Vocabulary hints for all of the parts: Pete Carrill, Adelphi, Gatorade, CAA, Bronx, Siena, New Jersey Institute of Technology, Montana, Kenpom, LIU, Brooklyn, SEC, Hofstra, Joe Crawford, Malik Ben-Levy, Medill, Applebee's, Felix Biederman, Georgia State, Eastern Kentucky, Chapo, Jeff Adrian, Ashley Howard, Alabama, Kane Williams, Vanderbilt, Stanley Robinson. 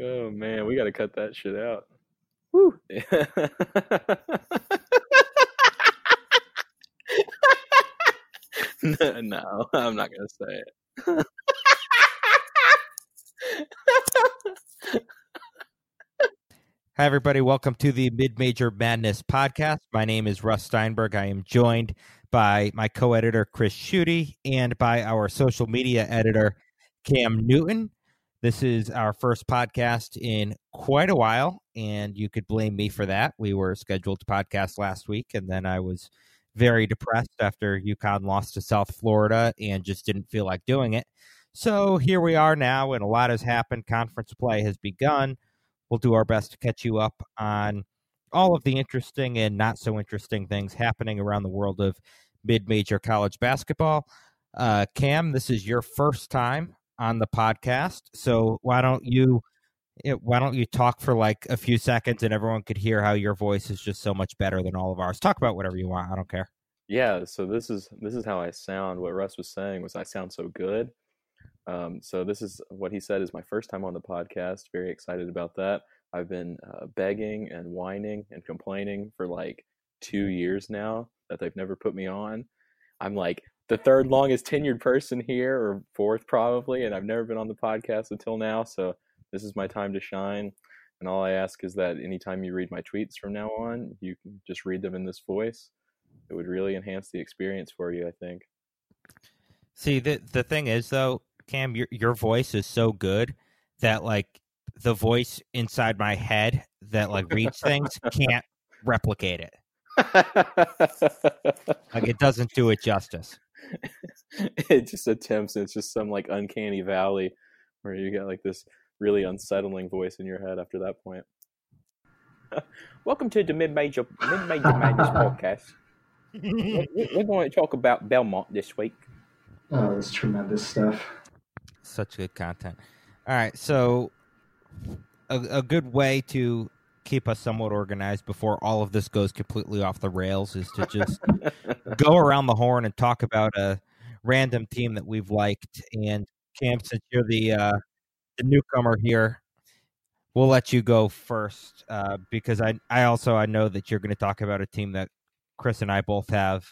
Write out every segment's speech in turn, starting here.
Oh man, we got to cut that shit out. Woo. Yeah. No, I'm not gonna say it. Hi, everybody. Welcome to the Mid-Major Madness podcast. My name is Russ Steinberg. I am joined by my co-editor, Chris Schutte, and by our social media editor, Cam Newton. This is our first podcast in quite a while, and you could blame me for that. We were scheduled to podcast last week, and then I was very depressed after UConn lost to South Florida and just didn't feel like doing it. So here we are now, and a lot has happened. Conference play has begun. We'll do our best to catch you up on all of the interesting and not so interesting things happening around the world of mid-major college basketball. Cam, this is your first time on the podcast, so why don't you talk for like a few seconds, and everyone could hear how your voice is just so much better than all of ours. Talk about whatever you want. I don't care. Yeah. So this is how I sound. What Russ was saying was I sound so good. So this is what he said is my first time on the podcast. Very excited about that. I've been begging and whining and complaining for like 2 years now that they've never put me on. I'm like the third longest tenured person here, or fourth probably, and I've never been on the podcast until now. So this is my time to shine. And all I ask is that anytime you read my tweets from now on, you can just read them in this voice. It would really enhance the experience for you, I think. See, the thing is, though, Cam, your voice is so good that like the voice inside my head that like reads things can't replicate it. Like it doesn't do it justice. It just attempts. It's just some like uncanny valley where you get like this really unsettling voice in your head after that point. Welcome to the Mid-Major Madness podcast. We're going to talk about Belmont this week. Oh, that's tremendous stuff. Such good content. All right, so a good way to keep us somewhat organized before all of this goes completely off the rails is to just go around the horn and talk about a random team that we've liked. And Cam, since you're the newcomer here, we'll let you go first because I know that you're going to talk about a team that Chris and I both have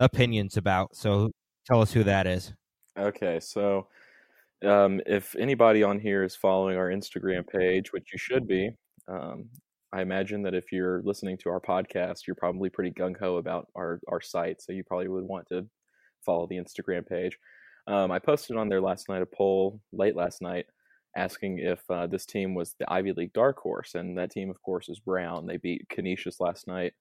opinions about. So tell us who that is. Okay, so if anybody on here is following our Instagram page, which you should be, I imagine that if you're listening to our podcast, you're probably pretty gung-ho about our site, so you probably would want to follow the Instagram page. I posted on there last night a poll, late last night, asking if this team was the Ivy League dark horse, and that team, of course, is Brown. They beat Canisius last night.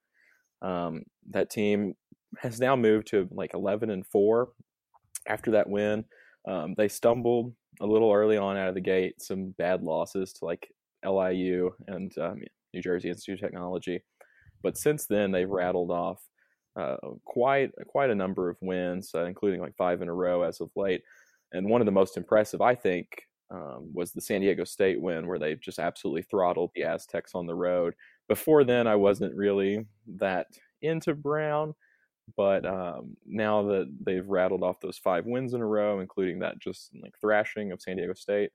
That team has now moved to like 11-4 after that win. They stumbled a little early on out of the gate, some bad losses to like LIU and New Jersey Institute of Technology. But since then, they've rattled off quite a number of wins, including like 5 in a row as of late. And one of the most impressive, I think, was the San Diego State win where they just absolutely throttled the Aztecs on the road. Before then, I wasn't really that into Brown. But now that they've rattled off those 5 wins in a row, including that just like thrashing of San Diego State,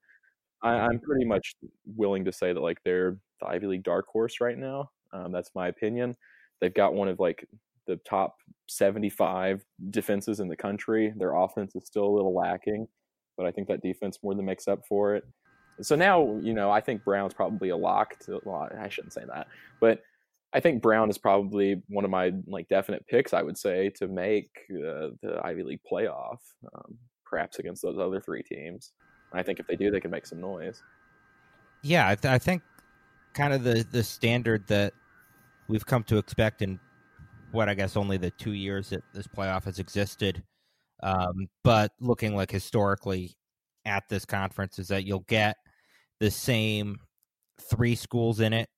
I'm pretty much willing to say that like they're the Ivy League dark horse right now. That's my opinion. They've got one of like the top 75 defenses in the country. Their offense is still a little lacking, but I think that defense more than makes up for it. So now, you know, I think Brown's probably a lock to, well, I shouldn't say that, but I think Brown is probably one of my like definite picks, I would say, to make the Ivy League playoff, perhaps against those other 3 teams. And I think if they do, they can make some noise. Yeah, I think kind of the standard that we've come to expect in what I guess only the 2 years that this playoff has existed, but looking like historically at this conference is that you'll get the same 3 schools in it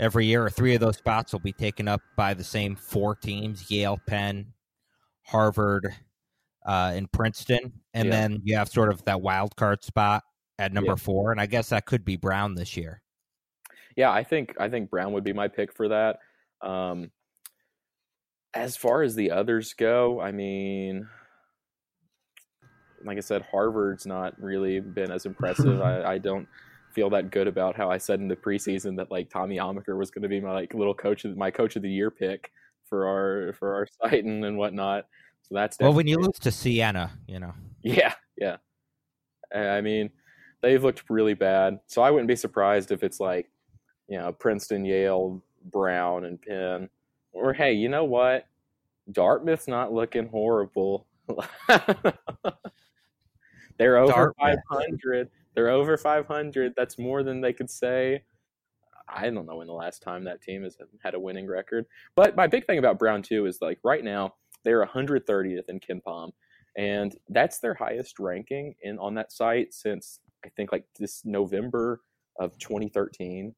every year, or 3 of those spots will be taken up by the same 4 teams, Yale, Penn, Harvard, and Princeton. And then you have sort of that wild card spot at number 4. And I guess that could be Brown this year. Yeah, I think Brown would be my pick for that. As far as the others go, I mean, like I said, Harvard's not really been as impressive. I don't feel that good about how I said in the preseason that like Tommy Amaker was going to be my like little coach, my coach of the year pick for our site and whatnot. So that's definitely... Well, when you lose to Siena, you know. Yeah. I mean, they've looked really bad. So I wouldn't be surprised if it's like, you know, Princeton, Yale, Brown, and Penn. Or, hey, you know what? Dartmouth's not looking horrible. They're over 500. They're over 500. That's more than they could say. I don't know when the last time that team has had a winning record. But my big thing about Brown, too, is like right now they're 130th in Kenpom. And that's their highest ranking on that site since I think like this November of 2013.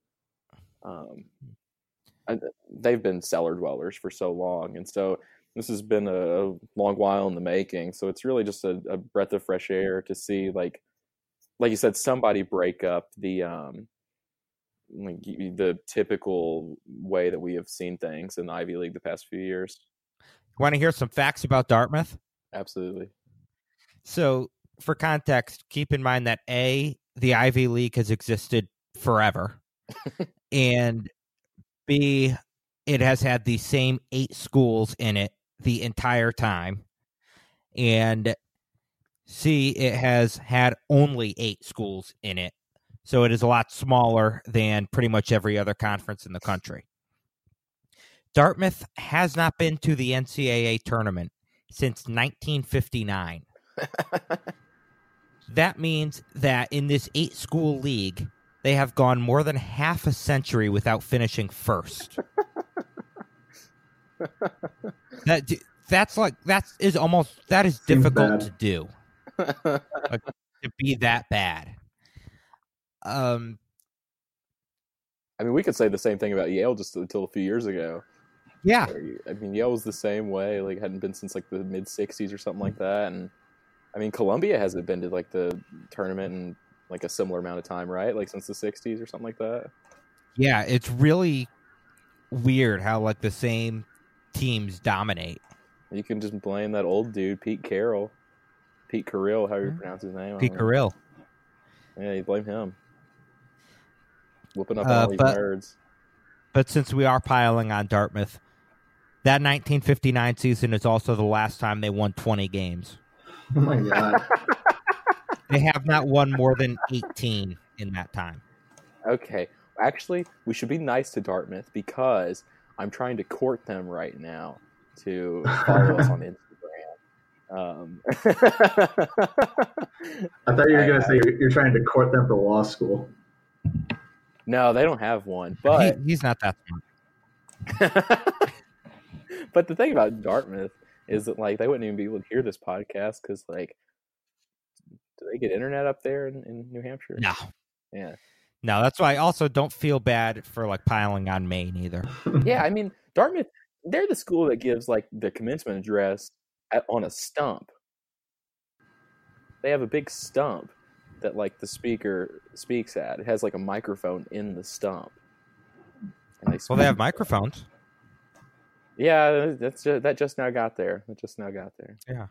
They've been cellar dwellers for so long. And so this has been a long while in the making. So it's really just a breath of fresh air to see, like you said, somebody break up the typical way that we have seen things in the Ivy League the past few years. Want to hear some facts about Dartmouth? Absolutely. So for context, keep in mind that the Ivy League has existed forever. And B, it has had the same 8 schools in it the entire time. And C, it has had only 8 schools in it. So it is a lot smaller than pretty much every other conference in the country. Dartmouth has not been to the NCAA tournament since 1959. That means that in this 8-school league, they have gone more than half a century without finishing first. That is difficult to do. Like, to be that bad. I mean, we could say the same thing about Yale just until a few years ago. Yeah. I mean, Yale was the same way. Like, hadn't been since like the mid '60s or something like that. And I mean, Columbia hasn't been to like the tournament in like a similar amount of time, right? Like since the '60s or something like that. Yeah, it's really weird how like the same teams dominate. You can just blame that old dude, Pete Carrill, how do you pronounce his name? Pete Carrill. Yeah, you blame him. Whooping up all these nerds. But since we are piling on Dartmouth, that 1959 season is also the last time they won 20 games. Oh, my God. They have not won more than 18 in that time. Okay. Actually, we should be nice to Dartmouth because I'm trying to court them right now to follow us on Instagram. I thought you were going to say you're trying to court them for law school. No, they don't have one. But he's not that smart. But the thing about Dartmouth is that like they wouldn't even be able to hear this podcast because like, do they get internet up there in New Hampshire? No. Yeah. No, that's why I also don't feel bad for like piling on Maine either. Yeah, I mean Dartmouth, they're the school that gives like the commencement address on a stump. They have a big stump that like the speaker speaks at. It has like a microphone in the stump. And they have microphones. Yeah, that just now got there. Yeah.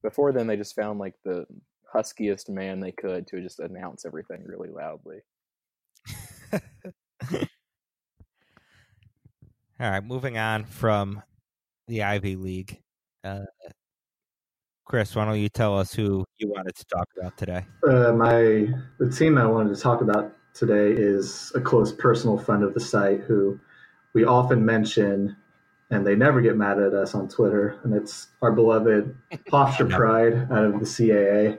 Before then, they just found like the huskiest man they could to just announce everything really loudly. All right, moving on from the Ivy League. Chris, why don't you tell us who you wanted to talk about today? The team I wanted to talk about today is a close personal friend of the site who we often mention, and they never get mad at us on Twitter, and it's our beloved Hofstra Pride out of the CAA.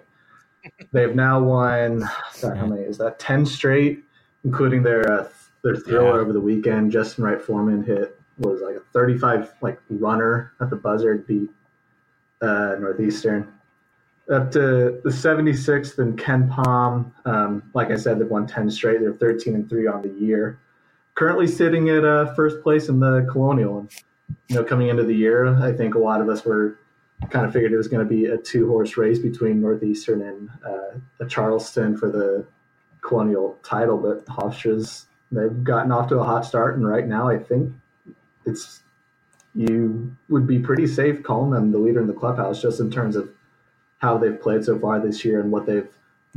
They've now won, how many is that, 10 straight, including their thriller over the weekend. Justin Wright Foreman was like a 35 like runner at the buzzer to beat Northeastern. Up to the 76th in Kenpom. Like I said, they've won 10 straight. They're 13-3 on the year. Currently sitting at first place in the Colonial. You know, coming into the year, I think a lot of us were kind of figured it was going to be a 2-horse race between Northeastern and Charleston for the Colonial title. But Hofstra's, they've gotten off to a hot start, and right now I think you would be pretty safe calling them the leader in the clubhouse just in terms of how they've played so far this year and what they've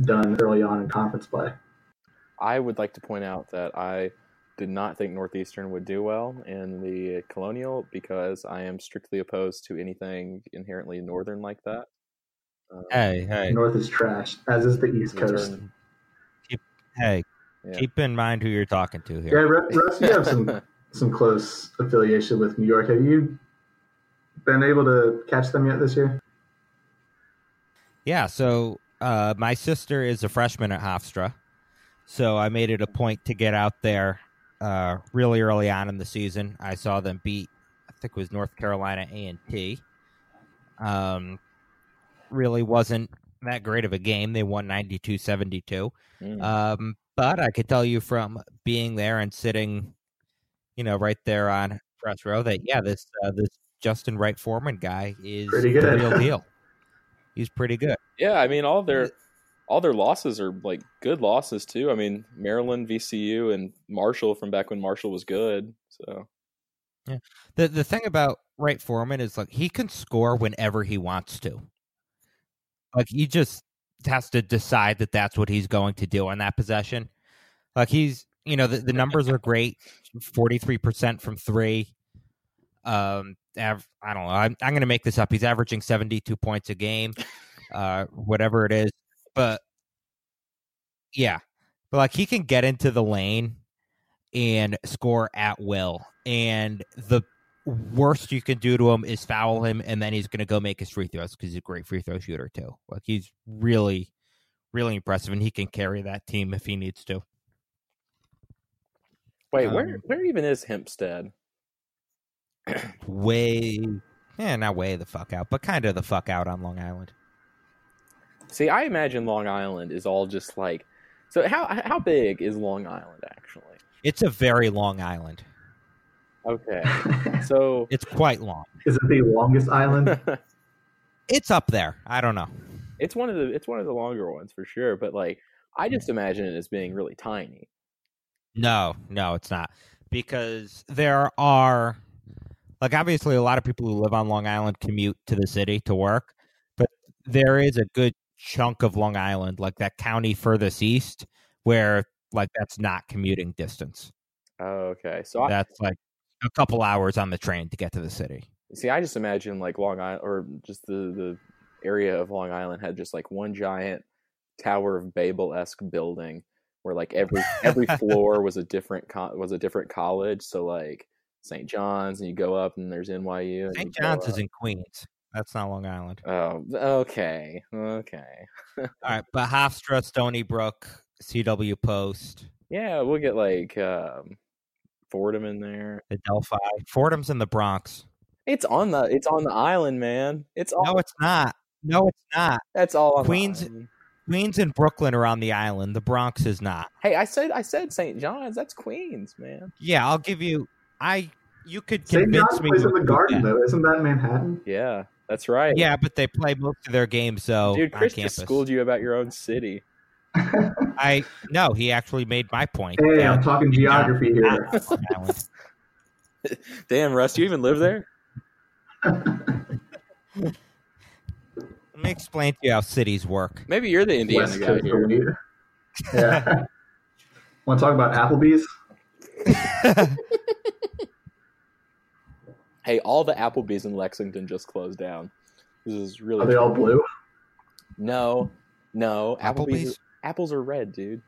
done early on in conference play. I would like to point out that I did not think Northeastern would do well in the Colonial because I am strictly opposed to anything inherently northern like that. Hey. North is trash, as is the East Coast. Keep in mind who you're talking to here. Yeah, Russ, you have some close affiliation with New York. Have you been able to catch them yet this year? Yeah, so my sister is a freshman at Hofstra, so I made it a point to get out there really early on in the season. I saw them beat, I think it was North Carolina A&T. Really wasn't that great of a game. They won 92-72. But I could tell you from being there and sitting, right there on press row that, this Justin Wright Foreman guy is the real deal. He's pretty good. Yeah, I mean, all their losses are, good losses, too. I mean, Maryland, VCU, and Marshall from back when Marshall was good. So, yeah. The thing about Wright Foreman is, he can score whenever he wants to. He just has to decide that that's what he's going to do on that possession. He's, the numbers are great. 43% from three. I don't know. I'm going to make this up. He's averaging 72 points a game, whatever it is. But yeah, he can get into the lane and score at will. And the worst you can do to him is foul him, and then he's going to go make his free throws because he's a great free throw shooter too. He's really, really impressive, and he can carry that team if he needs to. Wait, where even is Hempstead? Not the fuck out, but kind of the fuck out on Long Island. See, I imagine Long Island is all just So how big is Long Island actually? It's a very long island. Okay, so it's quite long. Is it the longest island? It's up there. I don't know. It's one of the longer ones for sure. But I just imagine it as being really tiny. No, it's not, because there are obviously a lot of people who live on Long Island commute to the city to work, but there is a good chunk of Long Island, that county furthest east, where that's not commuting distance. Oh, okay. So that's a couple hours on the train to get to the city. See, I just imagine Long Island, or just the area of Long Island had just one giant Tower of Babel-esque building where every floor was a different college. So St. John's, and you go up and there's NYU. St. John's is in Queens. That's not Long Island. Oh, okay. All right, but Hofstra, Stony Brook, CW Post. Yeah, we'll get Fordham in there. Adelphi. Fordham's in the Bronx. It's on the island, man. No, it's not. That's all on Queens. Queens and Brooklyn are on the island. The Bronx is not. Hey, I said St. John's. That's Queens, man. Yeah, I'll give you. You could convince me. St. John's plays in the Garden, though. Isn't that Manhattan? Yeah, that's right. Yeah, but they play most of their games. So dude, Chris just schooled you about your own city. He actually made my point. Hey, I'm talking geography here. Damn, Russ, you even live there? Let me explain to you how cities work. Maybe you're the Indiana guy here. Yeah. Want to talk about Applebee's? Hey, all the Applebee's in Lexington just closed down. This is really. Are they all blue? No. Applebee's? Apples are red, dude.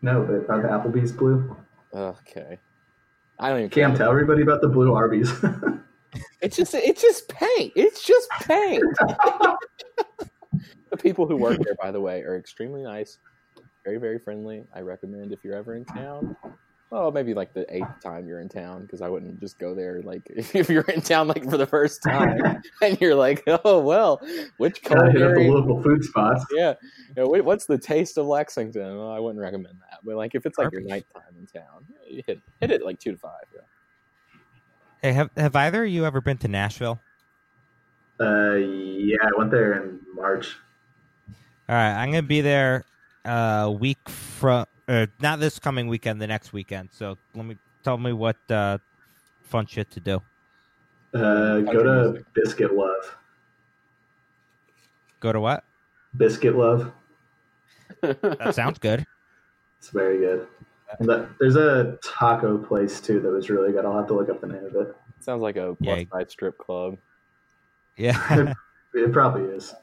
No, but are the Applebee's blue? Okay. I don't even care. Cam, tell everybody about the blue Arby's. It's just paint. It's just paint. The people who work there, by the way, are extremely nice. Very, very friendly. I recommend if you're ever in town. Well, maybe the 8th time you're in town, because I wouldn't just go there if you're in town for the first time and you're which culinary local food spots? Yeah, what's the taste of Lexington? Well, I wouldn't recommend that. But if it's your night time in town, you hit it 2 to 5. Yeah. Hey, have either of you ever been to Nashville? Yeah, I went there in March. All right, I'm gonna be there a week from. Not this coming weekend, the next weekend. So tell me what fun shit to do. Go to music. Biscuit Love. Go to what? Biscuit Love. That sounds good. It's very good. There's a taco place, too, that was really good. I'll have to look up the name of it. Sounds like a plus-size strip club. Yeah. It probably is.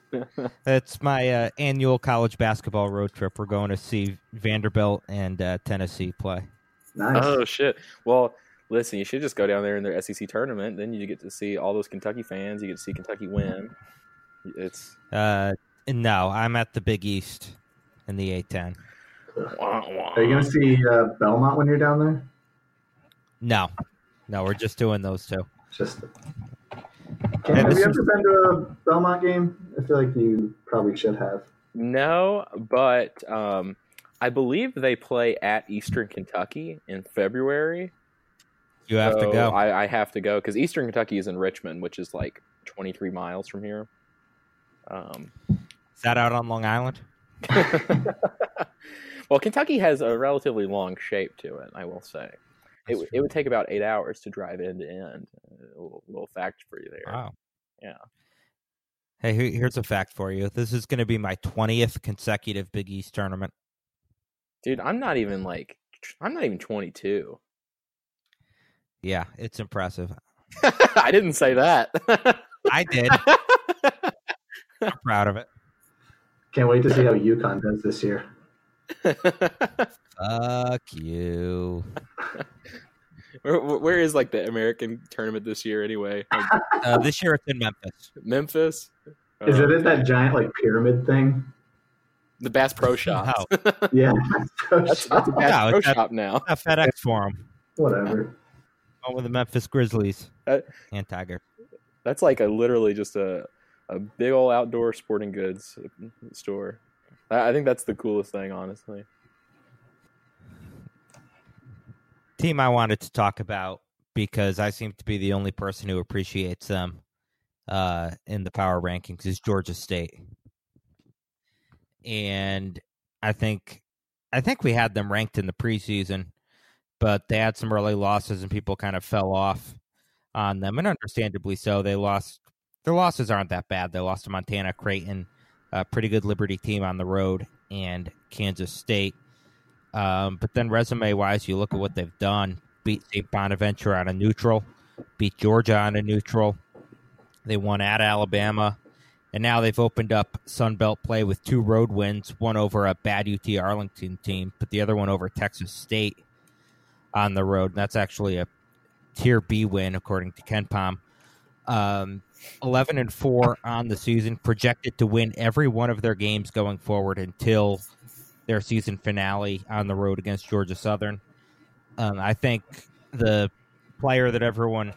That's my annual college basketball road trip. We're going to see Vanderbilt and Tennessee play. Nice. Oh, shit. Well, listen, you should just go down there in their SEC tournament. Then you get to see all those Kentucky fans. You get to see Kentucky win. It's no, I'm at the Big East in the A-10. Are you going to see Belmont when you're down there? No, we're just doing those two. Have you ever been to a Belmont game? I feel like you probably should have. No, but I believe they play at Eastern Kentucky in February. You have to go. I have to go because Eastern Kentucky is in Richmond, which is like 23 miles from here. Is that out on Long Island? Well, Kentucky has a relatively long shape to it, I will say. It would take about 8 hours to drive end to end. A little fact for you there. Wow. Yeah. Hey, here's a fact for you. This is going to be my 20th consecutive Big East tournament. Dude, I'm not even 22. Yeah, it's impressive. I didn't say that. I did. I'm proud of it. Can't wait to see how UConn does this year. Fuck you. Where is like the American tournament this year anyway? This year it's in Memphis. Memphis? Is it in that giant like pyramid thing? The Bass Pro Shop. No. Yeah. That's a Bass Pro Shop now. A FedEx Forum. Whatever. Oh, with the Memphis Grizzlies and Tiger. That's like literally just a big old outdoor sporting goods store. I think that's the coolest thing, honestly. Team I wanted to talk about because I seem to be the only person who appreciates them in the power rankings is Georgia State. And I think we had them ranked in the preseason, but they had some early losses and people kind of fell off on them. And understandably so. They lost. Their losses aren't that bad. They lost to Montana, Creighton, a pretty good Liberty team on the road, and Kansas State. But then resume-wise, you look at what they've done. Beat St. Bonaventure on a neutral. Beat Georgia on a neutral. They won at Alabama. And now they've opened up Sunbelt play with two road wins, one over a bad UT Arlington team, but the other one over Texas State on the road. And that's actually a Tier B win, according to Kenpom. 11-4 on the season, projected to win every one of their games going forward until their season finale on the road against Georgia Southern. I think the player that everyone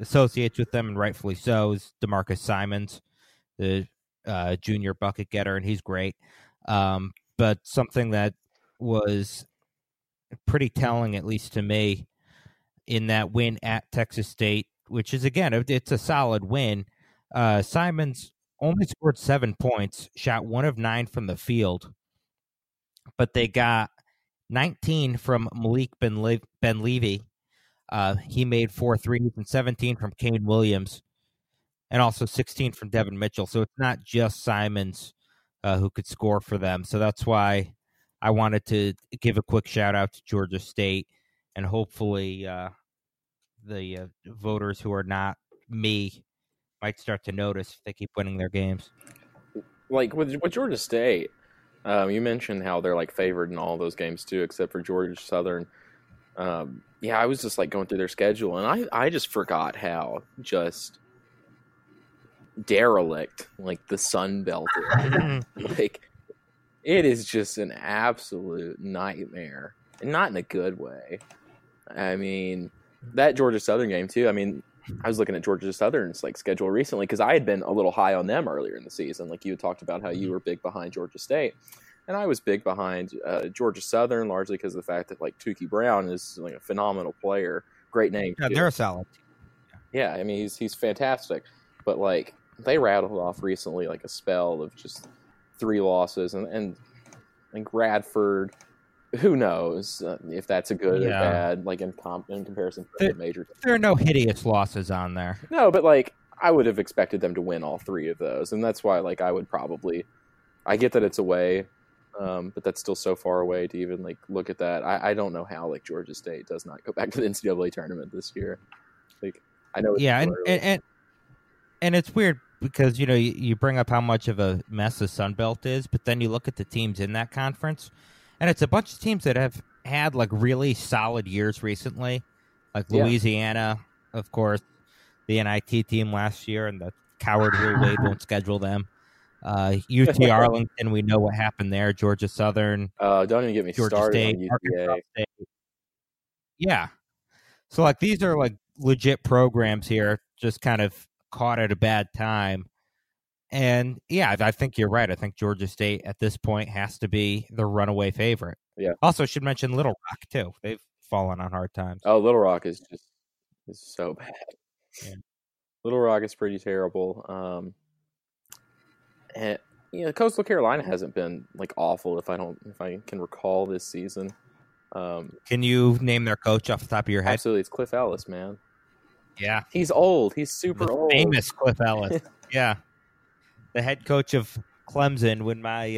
associates with them, and rightfully so, is DeMarcus Simons, the junior bucket getter, and he's great. But something that was pretty telling, at least to me, in that win at Texas State, which is, again, it's a solid win. Simons only scored 7 points, shot 1 of 9 from the field, but they got 19 from Malik Ben-Levy. He made 4 threes and 17 from Kane Williams and also 16 from Devin Mitchell. So it's not just Simons who could score for them. So that's why I wanted to give a quick shout out to Georgia State, and hopefully the voters who are not me might start to notice if they keep winning their games. Like with Georgia State, you mentioned how they're like favored in all those games too, except for Georgia Southern. Yeah, I was just like going through their schedule, and I just forgot how just derelict like the Sun Belt is. Like it is just an absolute nightmare, and not in a good way. I mean, that Georgia Southern game too. I mean, I was looking at Georgia Southern's like schedule recently because I had been a little high on them earlier in the season. Like you had talked about how you were big behind Georgia State, and I was big behind Georgia Southern largely because of the fact that like Tukey Brown is like a phenomenal player, great name. Yeah, they're a solid team. Yeah, I mean he's fantastic, but like they rattled off recently like a spell of just 3 losses, and like Radford. Who knows if that's a good or bad, like in comparison to the major. There are no hideous losses on there. No, but like I would have expected them to win all 3 of those, and that's why like I would probably. I get that it's away, But that's still so far away to even like look at that. I don't know how like Georgia State does not go back to the NCAA tournament this year. Like I know, it's and it's weird because you know you bring up how much of a mess the Sunbelt is, but then you look at the teams in that conference, and it's a bunch of teams that have had like really solid years recently, like Louisiana, of course, the NIT team last year, and the Coward Will Wade won't schedule them. UT Arlington, we know what happened there. Georgia Southern. Don't even get me Georgia started State, on UTA. State. Yeah. So, like, these are, like, legit programs here, just kind of caught at a bad time. And, yeah, I think you're right. I think Georgia State at this point has to be the runaway favorite. Yeah. Also, I should mention Little Rock, too. They've fallen on hard times. Oh, Little Rock is just is so bad. Yeah. Little Rock is pretty terrible. And, you know, Coastal Carolina hasn't been like awful if I can recall this season. Can you name their coach off the top of your head? Absolutely, it's Cliff Ellis, man. Yeah, he's old. He's super old. Famous Cliff Ellis. Yeah, the head coach of Clemson when my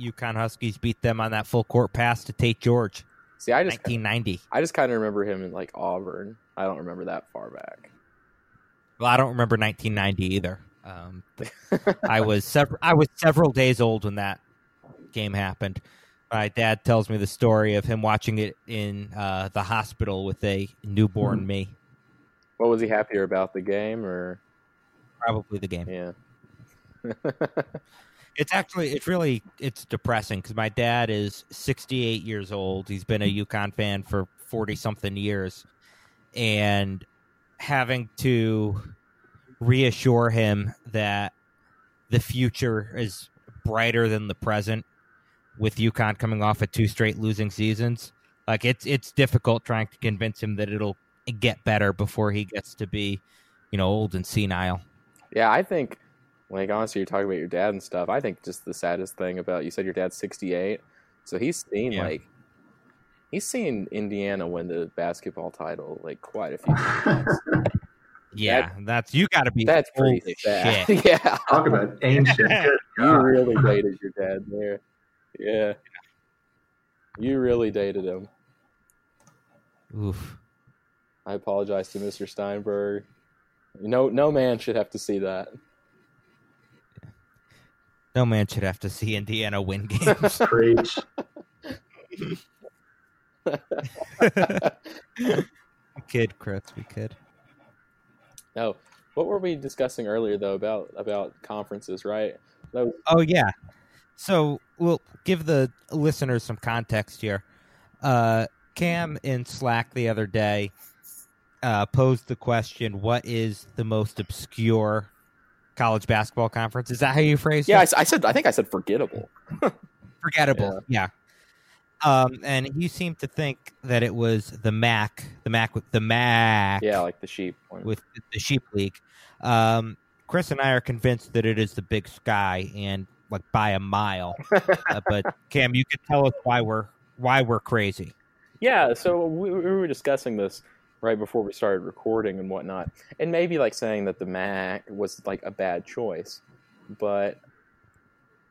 UConn Huskies beat them on that full court pass to Tate George. See, 1990. I just kind of remember him in like Auburn. I don't remember that far back. Well, I don't remember 1990 either. I was several days old when that game happened. My dad tells me the story of him watching it in the hospital with a newborn me. What was he happier about, the game or probably the game? Yeah. It's depressing because my dad is 68 years old. He's been a UConn fan for 40 something years, and having to reassure him that the future is brighter than the present with UConn coming off of two straight losing seasons. Like it's difficult trying to convince him that it'll get better before he gets to be, you know, old and senile. Yeah. I think like, honestly, you're talking about your dad and stuff. I think just the saddest thing about, you said your dad's 68. So he's seen he's seen Indiana win the basketball title, like quite a few times. Yeah, that's you got to be. That's pretty sad. Shit. Yeah, talk about ancient. You really dated your dad there. Yeah, you really dated him. Oof. I apologize to Mr. Steinberg. No man should have to see that. No man should have to see Indiana win games. Preach. Kid, Chris, we could. No, what were we discussing earlier though about conferences, right? Oh yeah. So we'll give the listeners some context here. Cam in Slack the other day posed the question: "What is the most obscure college basketball conference?" Is that how you phrased it? Yeah, I think I said forgettable. Forgettable, yeah. And he seemed to think that it was the MAC. Yeah, like the sheep one. With the sheep league. Chris and I are convinced that it is the Big Sky and like by a mile. But Cam, you could tell us why we're crazy. Yeah. So we were discussing this right before we started recording and whatnot, and maybe like saying that the MAC was like a bad choice, but.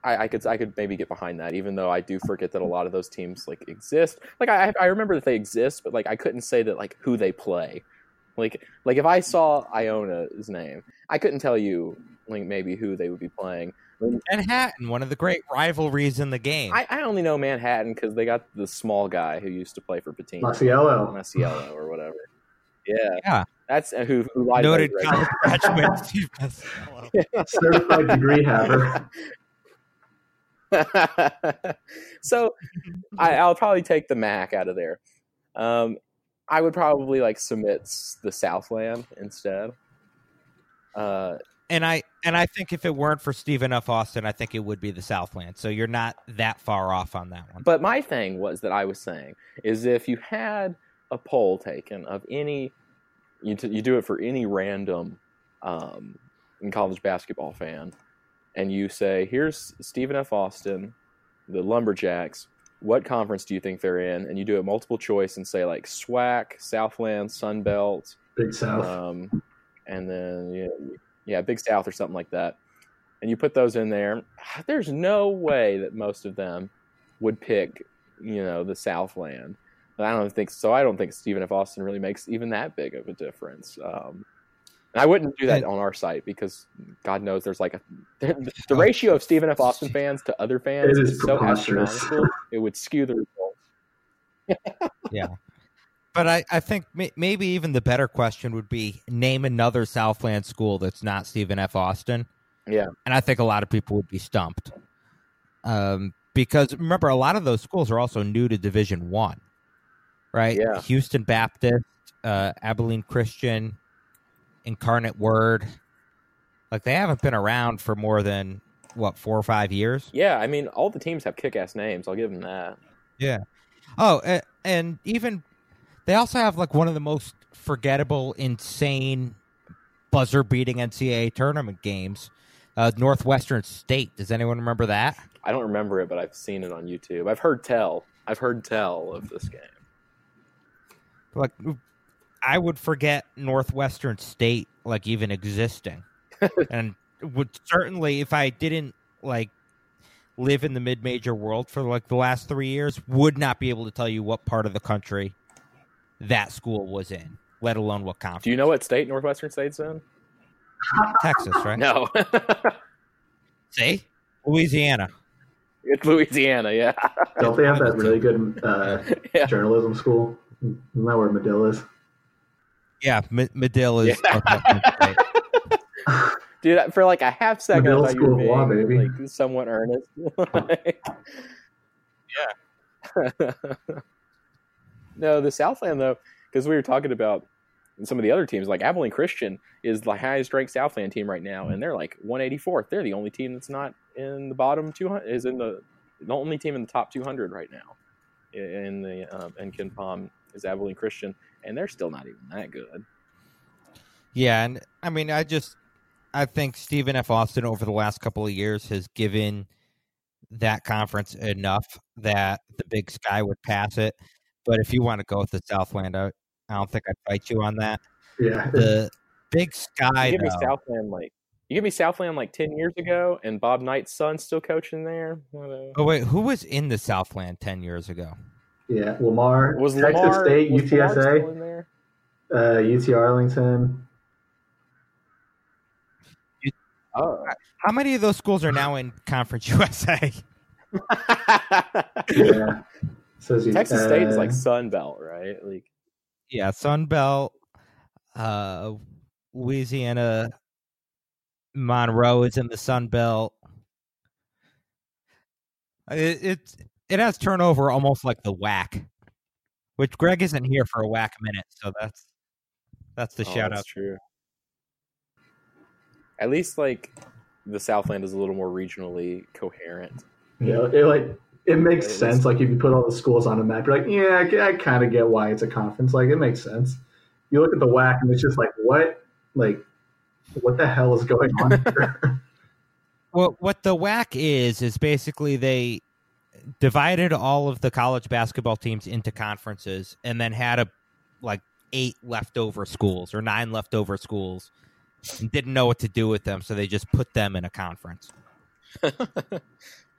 I could maybe get behind that, even though I do forget that a lot of those teams like exist. Like I remember that they exist, but like I couldn't say that like who they play. Like if I saw Iona's name, I couldn't tell you like maybe who they would be playing. Manhattan, one of the great rivalries in the game. I only know Manhattan because they got the small guy who used to play for Patino, Maciello or whatever. Yeah. That's who noted college graduate Steve Maciello, certified degree haver. So I'll probably take the MAC out of there. I would probably like submit the Southland instead. And I think if it weren't for Stephen F. Austin, I think it would be the Southland. So you're not that far off on that one. But my thing was that I was saying is if you had a poll taken of any, you do it for any random college basketball fan. And you say, here's Stephen F. Austin, the Lumberjacks. What conference do you think they're in? And you do a multiple choice and say, like, SWAC, Southland, Sunbelt. Big South. And then, Big South or something like that. And you put those in there. There's no way that most of them would pick, you know, the Southland. But I don't think so. I don't think Stephen F. Austin really makes even that big of a difference. And I wouldn't do that on our site because God knows there's like the ratio of Stephen F. Austin fans to other fans is so astronomical, it would skew the results. Yeah. But I think maybe even the better question would be name another Southland school that's not Stephen F. Austin. Yeah. And I think a lot of people would be stumped. Because remember, a lot of those schools are also new to Division I, right? Yeah. Houston Baptist, Abilene Christian, Incarnate Word. Like, they haven't been around for more than, what, 4 or 5 years? Yeah, I mean, all the teams have kick-ass names. I'll give them that. Yeah. Oh, and even they also have, like, one of the most forgettable, insane, buzzer-beating NCAA tournament games, Northwestern State. Does anyone remember that? I don't remember it, but I've seen it on YouTube. I've heard tell of this game. Like, I would forget Northwestern State like even existing, and would certainly, if I didn't like live in the mid-major world for like the last 3 years, would not be able to tell you what part of the country that school was in, let alone what conference. Do you know what state Northwestern State's in? Texas, right? No. See? Louisiana. It's Louisiana, yeah. Don't they have that really good journalism school? Isn't that where Medill is? Yeah, Medill is. Yeah. Dude, for like a half second, Medill I thought you were being law, baby. Like, somewhat earnest. Like, yeah. No, the Southland, though, because we were talking about some of the other teams, like Abilene Christian is the highest-ranked Southland team right now, and they're like 184th. They're the only team that's not in the bottom 200. Is in the only team in the top 200 right now. In the in Kenpom is Abilene Christian, and they're still not even that good. Yeah, and I mean, I think Stephen F. Austin over the last couple of years has given that conference enough that the Big Sky would pass it. But if you want to go with the Southland, I don't think I'd fight you on that. Yeah, the Big Sky. You give me Southland like 10 years ago, and Bob Knight's son's still coaching there. Oh wait, who was in the Southland 10 years ago? Yeah, Lamar. Was Texas Lamar, State, was UTSA, still in there? UT Arlington. Oh, how many of those schools are now in Conference USA? Yeah. So Texas State is like Sunbelt, right? Like, yeah, Sunbelt, Louisiana, Monroe is in the Sunbelt. It has turnover almost like the WAC, which Greg isn't here for a WAC minute, so that's the shout out. True. At least like the Southland is a little more regionally coherent. Yeah, it like. It makes sense. Like, if you put all the schools on a map, you're like, yeah, I kind of get why it's a conference. Like, it makes sense. You look at the WAC, and it's just like, what? Like, what the hell is going on here? Well, what the WAC is basically they divided all of the college basketball teams into conferences and then had, like, 8 leftover schools or 9 leftover schools and didn't know what to do with them, so they just put them in a conference.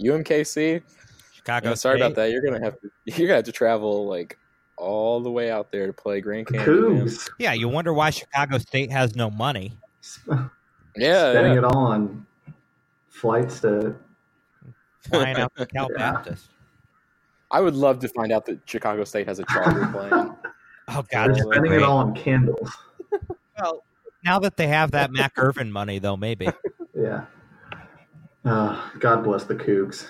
UMKC? Chicago sorry State. About that. You're gonna have to travel like all the way out there to play Grand Canyon. Yeah, you wonder why Chicago State has no money. Spending it all on flights to flying out to Cal Baptist. I would love to find out that Chicago State has a charter plane. Oh God, spending it all on candles. Well, now that they have that Mac Irvin money, though, maybe. Yeah. God bless the Cougs.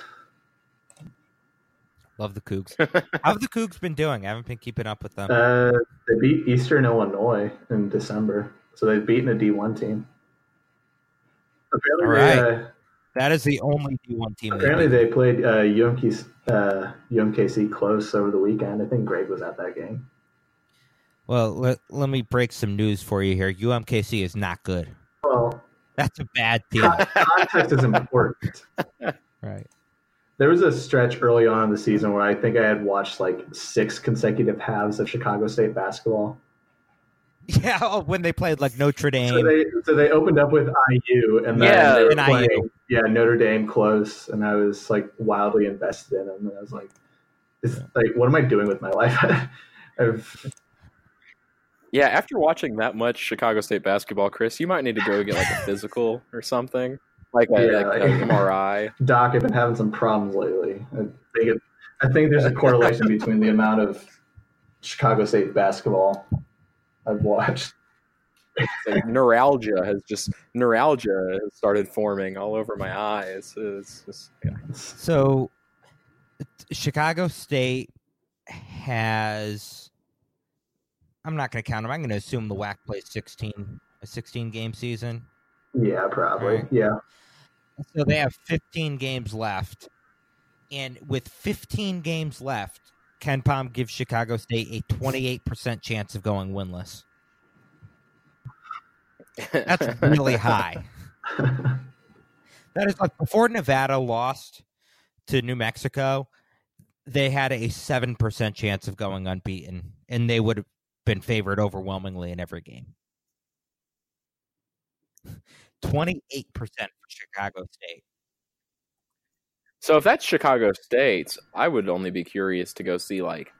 Love the Cougs. How have the Cougs been doing? I haven't been keeping up with them. They beat Eastern Illinois in December, so they've beaten a D1 team. Apparently, all right. That is the only D1 team. Apparently, they played UMKC close over the weekend. I think Greg was at that game. Well, let me break some news for you here. UMKC is not good. Well, that's a bad team. Context is important. Right. There was a stretch early on in the season where I think I had watched like 6 consecutive halves of Chicago State basketball. Yeah, when they played like Notre Dame. So they opened up with IU, and then they were playing Yeah, Notre Dame close, and I was like wildly invested in them, and I was like, "It's like, what am I doing with my life?" Yeah, after watching that much Chicago State basketball, Chris, you might need to go get like a physical or something, like an MRI. Doc, I've been having some problems lately. I think there's a correlation between the amount of Chicago State basketball I've watched. Like neuralgia has started forming all over my eyes. So Chicago State has, I'm not going to count them. I'm going to assume the WAC plays 16 game season. Yeah, probably. Right. Yeah. So they have 15 games left. And with 15 games left, Kenpom gives Chicago State a 28% chance of going winless. That's really high. That is like before Nevada lost to New Mexico, they had a 7% chance of going unbeaten, and they would have been favored overwhelmingly in every game. 28% for Chicago State. So if that's Chicago State, I would only be curious to go see like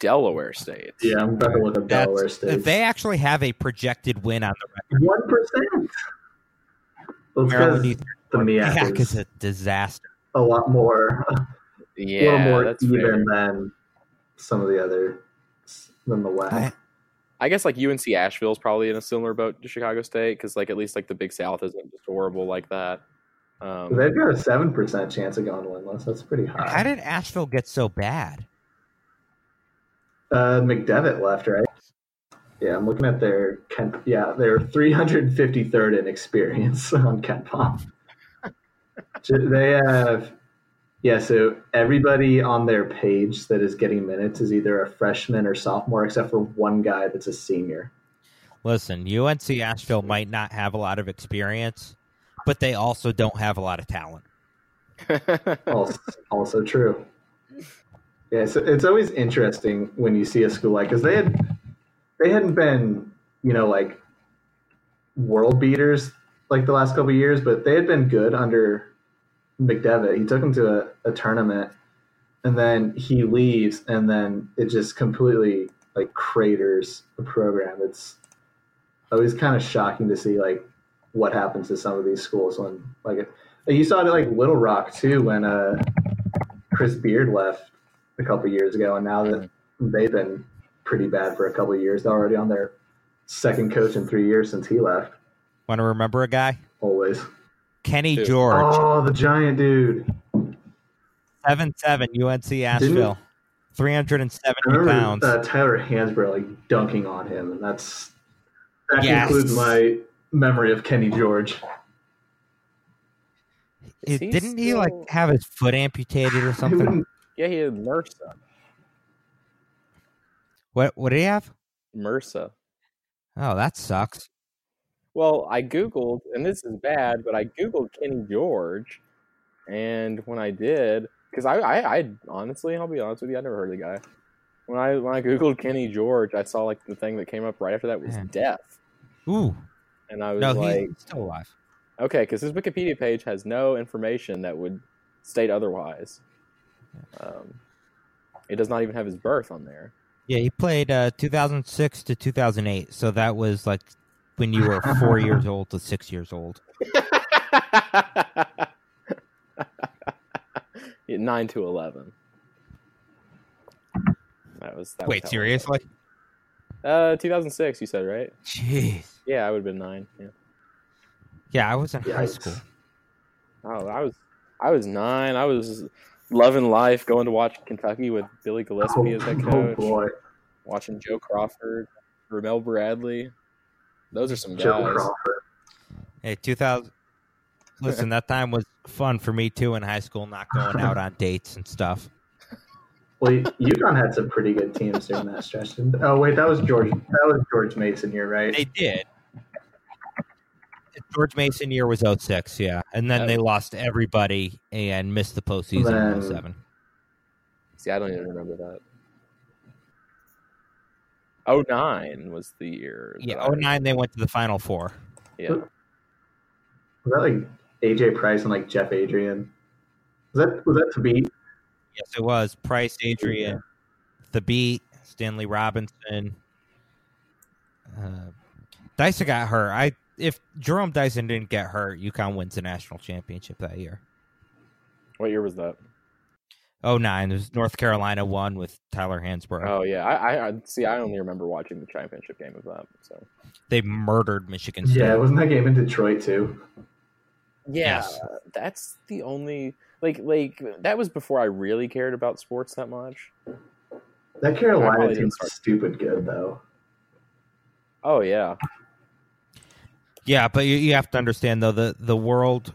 Delaware State. Yeah, I'm better with Delaware State. They actually have a projected win on the record. 1%. Yeah, because it's a disaster. A lot more. Yeah, a little more even than some of the other than the West. I guess like UNC Asheville is probably in a similar boat to Chicago State because like at least like the Big South isn't just horrible like that. They've got a 7% chance of going winless. That's pretty high. How did Asheville get so bad? McDevitt left, right? Yeah, I'm looking at their Kent. Yeah, they were 353rd in experience on Kenpom. They have, yeah. So everybody on their page that is getting minutes is either a freshman or sophomore, except for one guy that's a senior. Listen, UNC Asheville might not have a lot of experience, but they also don't have a lot of talent. Also true. Yeah, so it's always interesting when you see a school like because they hadn't been, you know, like world beaters like the last couple of years, but they had been good under McDevitt. He took them to a tournament, and then he leaves, and then it just completely like craters the program. It's always kind of shocking to see like what happens to some of these schools when like you saw it at like Little Rock too when Chris Beard left a couple of years ago, and now that they've been pretty bad for a couple of years, they're already on their second coach in 3 years since he left. Want to remember a guy? Always. Kenny George. Oh, the giant dude. 7'7", UNC Asheville. 370 pounds. Tyler Hansbrough like dunking on him, and that concludes my memory of Kenny George. Didn't he like have his foot amputated or something? Yeah, he had MRSA. What did he have? MRSA. Oh, that sucks. Well, I Googled, and this is bad, but I Googled Kenny George, and when I did, because I honestly, I'll be honest with you, I never heard of the guy. When I Googled Kenny George, I saw like the thing that came up right after that was death. Ooh. And I was he's still alive. Okay, because his Wikipedia page has no information that would state otherwise. It does not even have his birth on there. Yeah, he played 2006 to 2008, so that was like when you were 4 years old to 6 years old. 9 to 11. Wait, seriously? 2006, you said, right? Jeez. Yeah, I would have been 9. Yeah. Yeah, I was in high school. Oh, I was 9. I was loving life, going to watch Kentucky with Billy Gillespie as that coach. Oh boy. Watching Joe Crawford, Ramel Bradley. Those are some guys. Joe Crawford. Hey, 2000. Listen, that time was fun for me too in high school, not going out on dates and stuff. Well, UConn had some pretty good teams during that stretch. Oh wait, that was George. That was George Mason year, right? They did. George Mason year was 2006, yeah. And then they lost everybody and missed the postseason in 2007. See, I don't even remember that. 2009 was the year. Yeah, 2009 they went to the Final Four. Yeah. Was that like AJ Price and like Jeff Adrian. Was that the beat? Yes, it was. Price, Adrian, the beat, Stanley Robinson. Dyson got hurt. If Jerome Dyson didn't get hurt, UConn wins the national championship that year. What year was that? 2009. It was North Carolina won with Tyler Hansbrough. Oh yeah, I see. I only remember watching the championship game of that. So they murdered Michigan State. Yeah, wasn't that game in Detroit too? Yeah, yes. That's the only like that was before I really cared about sports that much. That Carolina team's stupid good though. Oh yeah. Yeah, but you have to understand, though, the world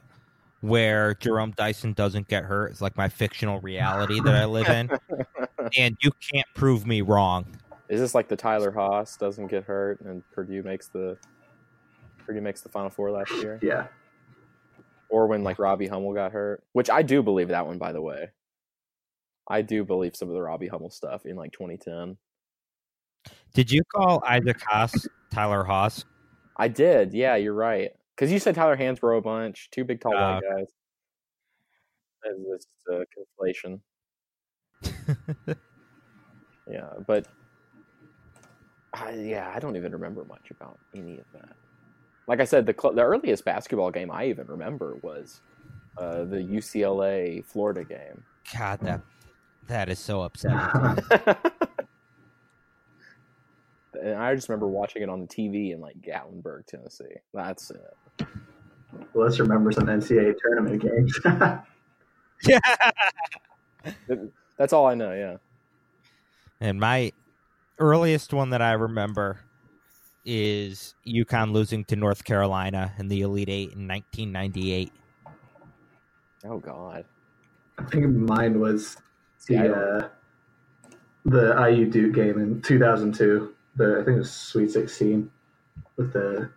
where Jerome Dyson doesn't get hurt is like my fictional reality that I live in, and you can't prove me wrong. Is this like the Tyler Haas doesn't get hurt and Purdue makes the Final Four last year? Yeah. Or when like Robbie Hummel got hurt, which I do believe that one, by the way. I do believe some of the Robbie Hummel stuff in like 2010. Did you call Isaac Haas Tyler Haas? I did. Yeah, you're right. Because you said Tyler Hansbrough a bunch. Two big, tall white guys. That was conflation. Yeah, but I don't even remember much about any of that. Like I said, the earliest basketball game I even remember was the UCLA-Florida game. God, that is so upsetting. And I just remember watching it on the TV in like Gatlinburg, Tennessee. That's it. Well, let's remember some NCAA tournament games. Yeah, that's all I know. Yeah. And my earliest one that I remember is UConn losing to North Carolina in the Elite Eight in 1998. Oh God! I think mine was the IU Duke game in 2002. I think it was Sweet 16 with the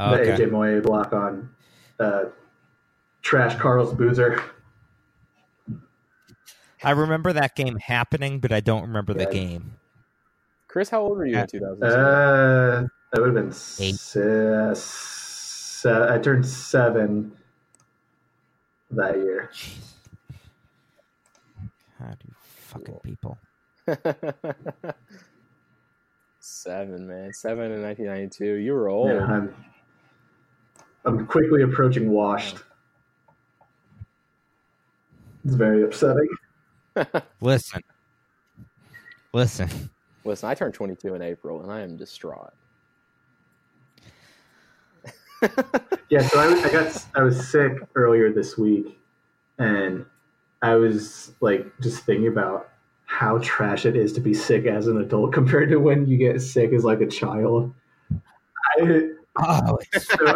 AJ Moye block on Trash Carl's Boozer. I remember that game happening, but I don't remember the game. Chris, how old were you in 2000? I would have been 6. I turned 7 that year. Jeez. God, you fucking people. 7, man. 7 in 1992. You were old. Yeah, I'm quickly approaching washed. It's very upsetting. Listen, I turned 22 in April, and I am distraught. Yeah, so I was sick earlier this week, and I was, like, just thinking about how trash it is to be sick as an adult compared to when you get sick as like a child. Awful, isn't it?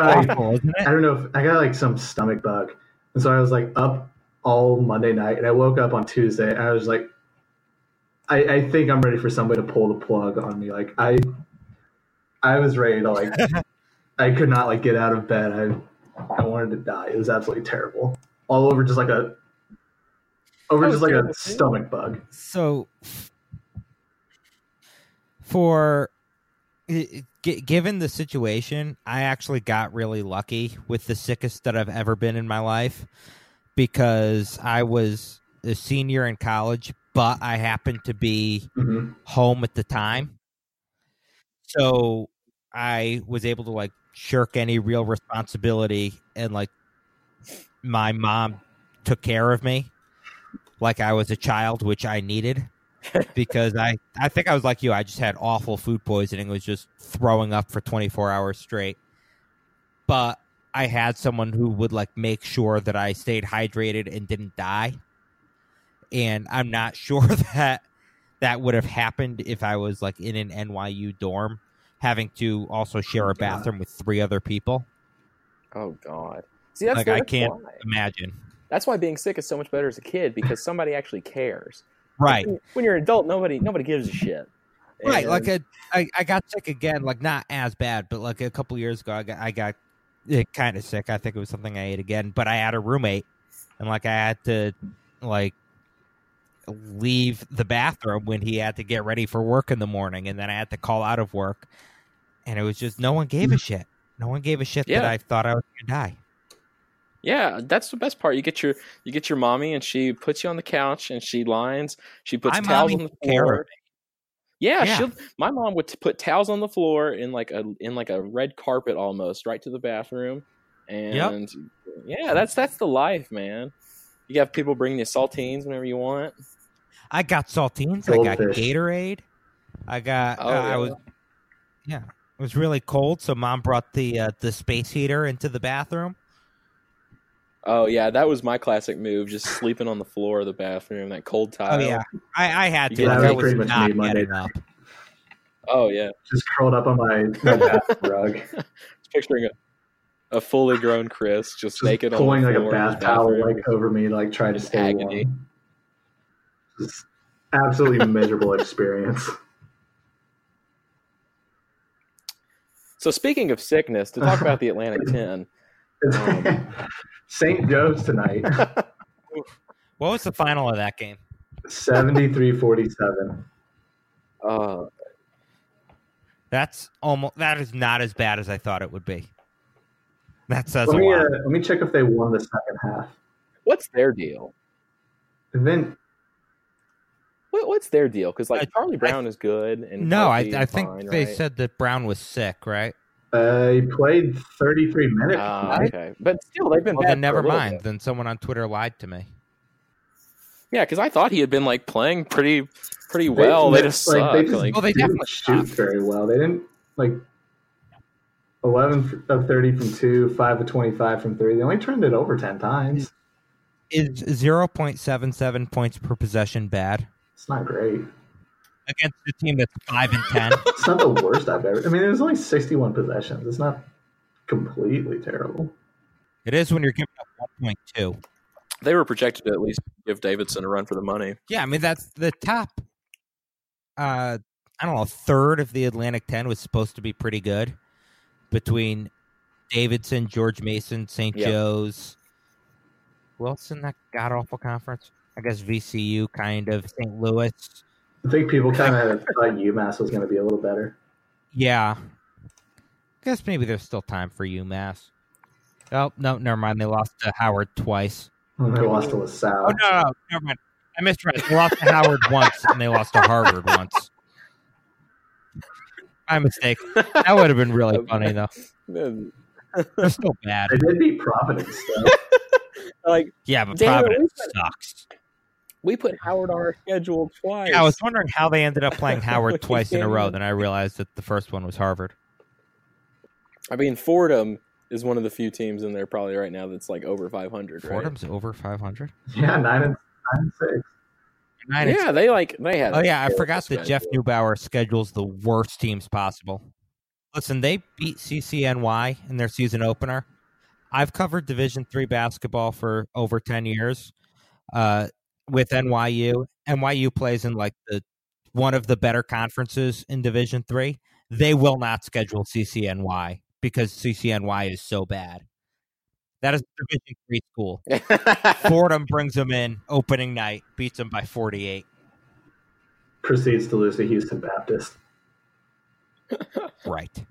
I don't know if I got like some stomach bug. And so I was like up all Monday night and I woke up on Tuesday and I was like, I think I'm ready for somebody to pull the plug on me. Like I was ready to like, I could not like get out of bed. I wanted to die. It was absolutely terrible. All over just like a stomach bug. So, given the situation, I actually got really lucky with the sickest that I've ever been in my life because I was a senior in college, but I happened to be home at the time. So I was able to like shirk any real responsibility and like my mom took care of me. Like I was a child, which I needed because I think I was like you. I just had awful food poisoning. It was just throwing up for 24 hours straight. But I had someone who would like make sure that I stayed hydrated and didn't die. And I'm not sure that that would have happened if I was like in an NYU dorm having to also share a bathroom with 3 other people. Oh, God. See, that's like I can't imagine. That's why being sick is so much better as a kid because somebody actually cares. Right. When you're an adult, nobody gives a shit. And right. Like I got sick again, like not as bad, but like a couple years ago, I got kind of sick. I think it was something I ate again, but I had a roommate, and like I had to like leave the bathroom when he had to get ready for work in the morning, and then I had to call out of work, and it was just no one gave a shit. No one gave a shit that I thought I was gonna die. Yeah, that's the best part. You get your mommy, and she puts you on the couch, and she lines. She puts towels on the floor. Yeah. My mom would put towels on the floor in like a red carpet almost, right to the bathroom. And yeah, that's the life, man. You have people bringing you saltines whenever you want. I got saltines. Goldfish. I got Gatorade. It was really cold, so mom brought the space heater into the bathroom. Oh, yeah, that was my classic move, just sleeping on the floor of the bathroom, that cold tile. Oh, yeah, I had to. That was pretty much me Monday night. Oh, yeah. Just curled up on my bath rug. Just picturing a fully grown Chris just naked on the floor. Pulling like a bath towel over me, like trying to stay warm. Just absolutely miserable experience. So speaking of sickness, to talk about the Atlantic 10. St. Joe's tonight. What was the final of that game? 73-47. That is not as bad as I thought it would be. That says a lot. Let me check if they won the second half. What's their deal? And then what's their deal? Because like Charlie Brown is good, and I think fine, they said that Brown was sick, right? He played 33 minutes. Okay. But still, they've been bad. Then never mind. Then someone on Twitter lied to me. Yeah, because I thought he had been like playing pretty well. They just sucked. They definitely shoot very well. They didn't 11 of 30 from 2, 5 of 25 from 3. They only turned it over 10 times. Is 0.77 points per possession bad? It's not great. Against a team that's 5-10. It's not the worst I've ever. I mean, it was only 61 possessions. It's not completely terrible. It is when you're giving up 1.2. They were projected to at least give Davidson a run for the money. Yeah, I mean that's the top. Third of the Atlantic 10 was supposed to be pretty good between Davidson, George Mason, St. Joe's, Wilson, that god awful conference. I guess VCU kind of St. Louis. I think people kind of thought UMass was going to be a little better. Yeah. I guess maybe there's still time for UMass. Oh, no, never mind. They lost to Howard twice. And they lost to LaSalle. Oh, no, never mind. I misread. They lost to Howard once, and they lost to Harvard once. My mistake. That would have been really funny, though. They're still bad. They did beat Providence, though. But Providence sucks. We put Howard on our schedule twice. Yeah, I was wondering how they ended up playing Howard twice in a row. Then I realized that the first one was Harvard. I mean, Fordham is one of the few teams in there probably right now that's like over 500. Fordham's over 500? Yeah, 9-6. Yeah, they had. Oh yeah, I forgot that Jeff Neubauer schedules the worst teams possible. Listen, they beat CCNY in their season opener. I've covered Division III basketball for over 10 years. With NYU. NYU plays in one of the better conferences in Division III. They will not schedule CCNY because CCNY is so bad. That is Division III school. Fordham brings them in opening night, beats them by 48. Proceeds to lose to Houston Baptist. Right.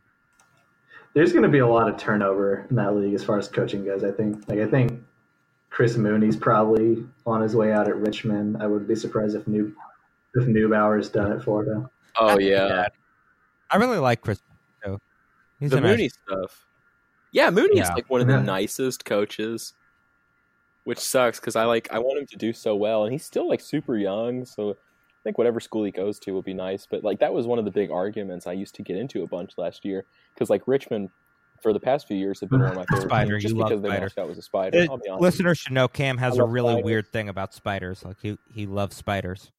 There's going to be a lot of turnover in that league as far as coaching goes, I think. I think Chris Mooney's probably on his way out at Richmond. I would be surprised if Neubauer's done it for him. Oh yeah, I really like Chris. He's the Mooney stuff. Yeah, Mooney's one of the nicest coaches, which sucks because I want him to do so well, and he's still super young. So I think whatever school he goes to will be nice. But that was one of the big arguments I used to get into a bunch last year because Richmond, for the past few years, have been one of my favorite spiders. Just because they watched out was a spider. Listeners should know Cam has a really weird thing about spiders. He loves spiders.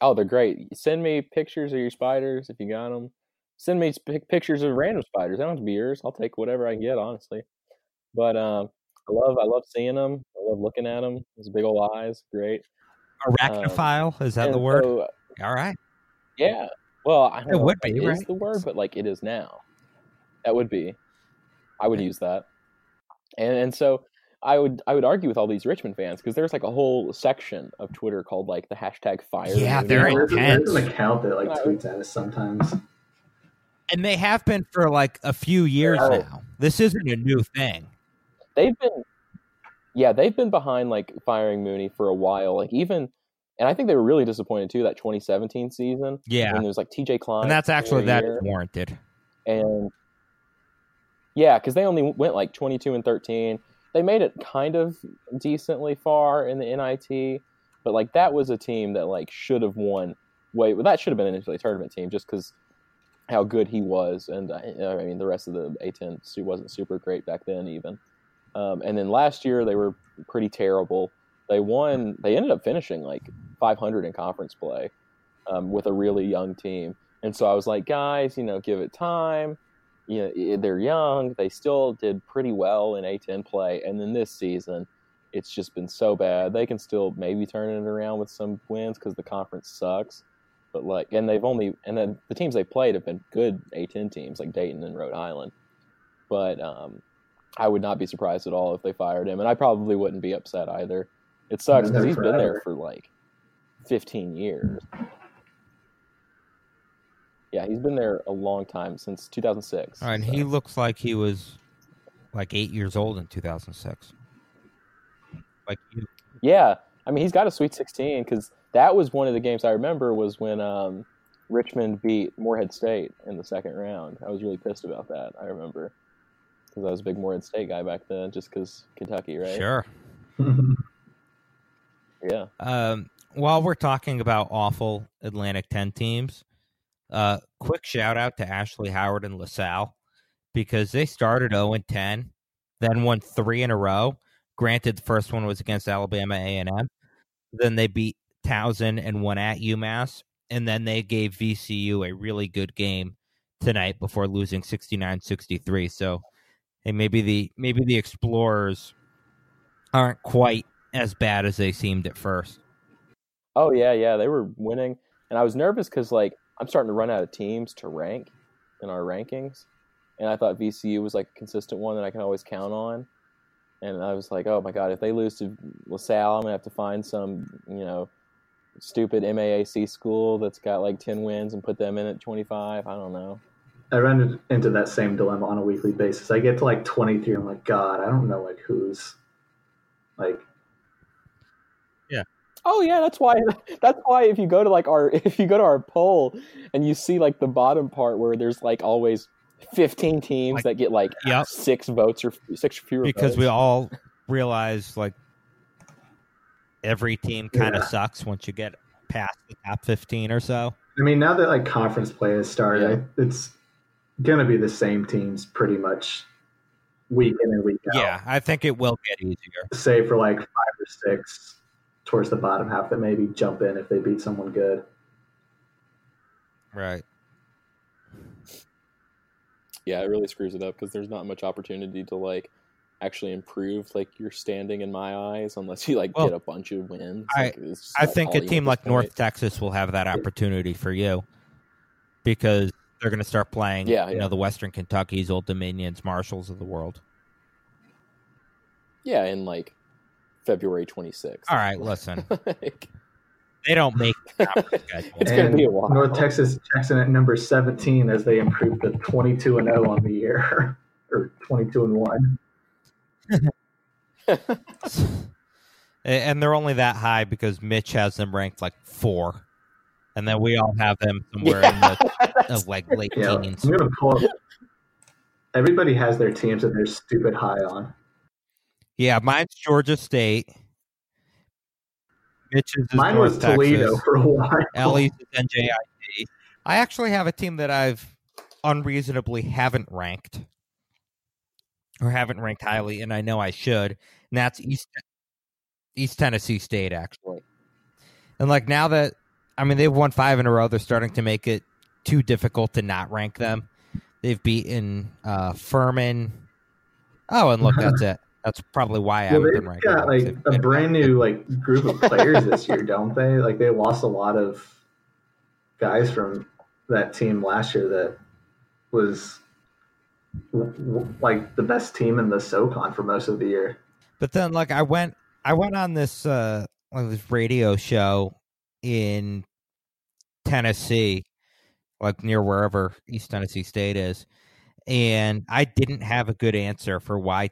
Oh, they're great. Send me pictures of your spiders if you got them. Send me pictures of random spiders. I don't have to be yours. I'll take whatever I can get, honestly. But I love seeing them. I love looking at them. Those big old eyes, great. Arachnophile, is that the word? So, all right. Yeah. Well, I don't know if it is the word, but it is now. That would be. I would use that. And so I would argue with all these Richmond fans because there's a whole section of Twitter called the #fire. Yeah, they're intense. There's an account that tweets at us sometimes. And they have been for a few years now. This isn't a new thing. they've been behind like firing Mooney for a while. Like even, and I think they were really disappointed too that 2017 season. Yeah, and there's like TJ Klein, and that's actually that year. Warranted. And yeah, because they only went like 22-13. They made it kind of decently far in the NIT, but like that was a team that like should have won. Wait, well, that should have been an NCAA tournament team just because how good he was, and I mean the rest of the A-10 wasn't super great back then even. And then last year they were pretty terrible. They won. They ended up finishing like 500 in conference play with a really young team. And so I was like, guys, you know, give it time. You know, they're young. They still did pretty well in A-10 play. And then this season, it's just been so bad. They can still maybe turn it around with some wins because the conference sucks. But like, and they've only, and then the teams they played have been good A-10 teams like Dayton and Rhode Island. But I would not be surprised at all if they fired him, and I probably wouldn't be upset either. It sucks because he's been there for like 15 years. Yeah, he's been there a long time, since 2006. All right, and so. He looks like he was like 8 years old in 2006. Like, yeah, I mean, he's got a Sweet 16 because that was one of the games I remember was when Richmond beat Morehead State in the second round. I was really pissed about that, I remember, because I was a big Morehead State guy back then just because Kentucky, right? Sure. Yeah. While we're talking about awful Atlantic 10 teams, quick shout out to Ashley Howard and LaSalle because they started 0-10, then won three in a row. Granted, the first one was against Alabama A&M. Then they beat Towson and won at UMass. And then they gave VCU a really good game tonight before losing 69-63. So hey, maybe the Explorers aren't quite as bad as they seemed at first. Oh, yeah. They were winning. And I was nervous because, like, I'm starting to run out of teams to rank in our rankings. And I thought VCU was like a consistent one that I can always count on. And I was like, oh my God, if they lose to LaSalle, I'm going to have to find some, you know, stupid MAAC school that's got like 10 wins and put them in at 25. I don't know. I run into that same dilemma on a weekly basis. I get to like 23. I'm like, God, I don't know like who's like. Oh yeah, that's why if you go to our poll and you see like the bottom part where there's like always 15 teams like, that get like 6 votes or 6 fewer votes. Because we all realize like every team kind of sucks once you get past the top 15 or so. I mean, now that like conference play has started, it's gonna be the same teams pretty much week in and week out. Yeah, I think it will get easier. Say for like 5 or 6. Towards the bottom half that maybe jump in if they beat someone good. Right. Yeah, it really screws it up because there's not much opportunity to like actually improve like your standing in my eyes unless you like get a bunch of wins. I think a team like North Texas will have that opportunity for you because they're going to start playing know, the Western Kentuckys, Old Dominions, Marshalls of the world. Yeah, and like February 26th. All right, listen. Like, they don't make the conference schedule. It's going to be a while. North Texas checks in at number 17 as they improve to 22-0 on the year, or 22-1. And they're only that high because Mitch has them ranked like 4, and then we all have them somewhere in the like late teens. I'm going to pull up. Everybody has their teams that they're stupid high on. Yeah, mine's Georgia State. Mitch's is Mine North was Texas. Toledo for a while. Ellie's is NJIT. I actually have a team that I've unreasonably haven't ranked highly, and I know I should, and that's East Tennessee State, actually. And like now that, I mean, they've won 5 in a row, they're starting to make it too difficult to not rank them. They've beaten Furman. Oh, and look, that's it. That's probably why I haven't been ranked. Yeah, like a brand new like group of players this year, don't they? Like they lost a lot of guys from that team last year that was like the best team in the SoCon for most of the year. But then, like I went on this this radio show in Tennessee, like near wherever East Tennessee State is, and I didn't have a good answer for why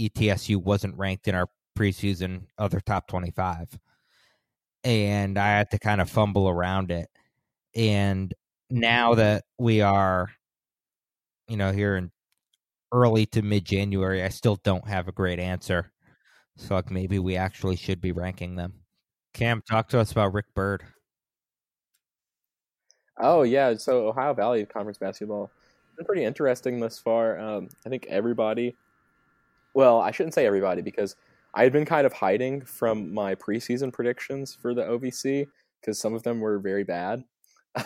ETSU wasn't ranked in our preseason other top 25. And I had to kind of fumble around it. And now that we are, you know, here in early to mid-January, I still don't have a great answer. So like maybe we actually should be ranking them. Cam, talk to us about Rick Byrd. Oh, yeah. So Ohio Valley Conference basketball has been pretty interesting thus far. I think everybody, well, I shouldn't say everybody because I had been kind of hiding from my preseason predictions for the OVC because some of them were very bad,